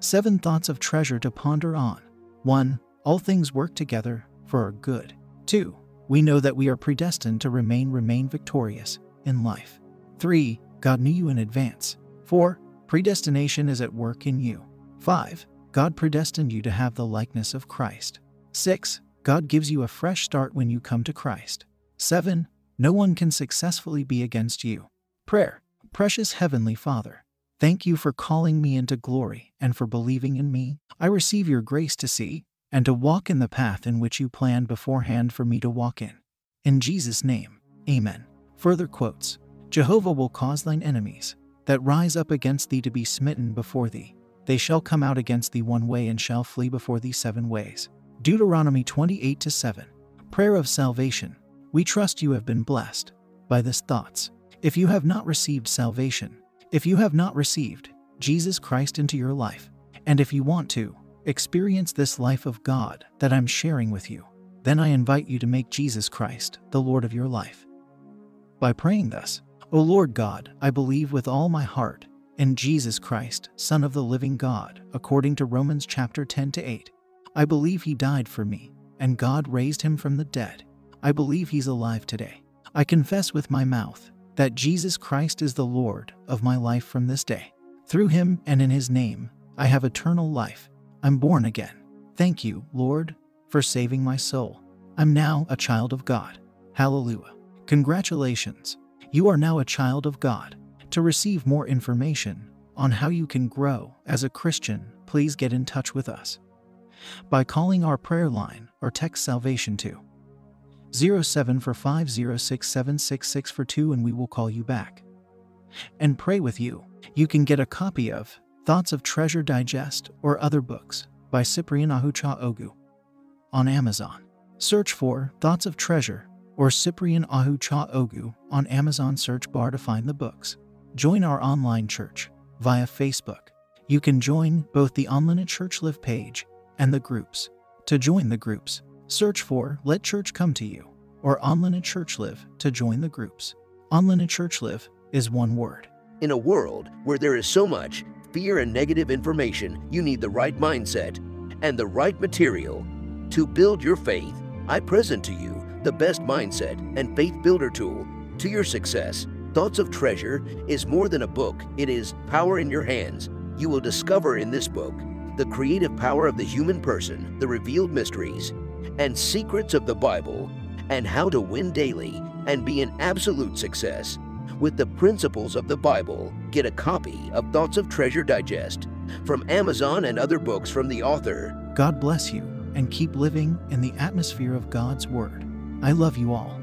7 Thoughts of Treasure to Ponder On. 1. All things work together for our good. 2. We know that we are predestined to remain victorious in life. 3. God knew you in advance. 4. Predestination is at work in you. 5. God predestined you to have the likeness of Christ. 6. God gives you a fresh start when you come to Christ. 7. No one can successfully be against you. Prayer. Precious Heavenly Father, thank you for calling me into glory and for believing in me. I receive your grace to see and to walk in the path in which you planned beforehand for me to walk in. In Jesus' name, amen. Further quotes. Jehovah will cause thine enemies that rise up against thee to be smitten before thee. They shall come out against thee one way and shall flee before thee 7 ways. Deuteronomy 28:7. Prayer of Salvation. We trust you have been blessed by this thoughts. If you have not received salvation, if you have not received Jesus Christ into your life, and if you want to experience this life of God that I'm sharing with you, then I invite you to make Jesus Christ the Lord of your life. By praying thus, O Lord God, I believe with all my heart in Jesus Christ, Son of the living God, according to Romans chapter 10:8. I believe he died for me, and God raised him from the dead. I believe he's alive today. I confess with my mouth that Jesus Christ is the Lord of my life from this day. Through him and in his name, I have eternal life. I'm born again. Thank you, Lord, for saving my soul. I'm now a child of God. Hallelujah. Congratulations. You are now a child of God. To receive more information on how you can grow as a Christian, please get in touch with us by calling our prayer line or text salvation to 0745067664 and we will call you back and pray with you. You can get a copy of Thoughts of Treasure Digest or other books by Cyprian Ahuchauogu on Amazon. Search for Thoughts of Treasure or Cyprian Ahuchauogu on Amazon search bar to find the books. Join our online church via Facebook. You can join both the Online Church Live page and the groups. To join the groups, search for Let Church Come to You or Online Church Live to join the groups. Online Church Live is one word. In a world where there is so much fear and negative information, you need the right mindset and the right material to build your faith. I present to you the best mindset and faith builder tool to your success. Thoughts of Treasure is more than a book. It is power in your hands. You will discover in this book the creative power of the human person, the revealed mysteries and secrets of the Bible, and how to win daily and be an absolute success with the principles of the Bible. Get a copy of Thoughts of Treasure Digest from Amazon and other books from the author. God bless you and keep living in the atmosphere of God's Word. I love you all.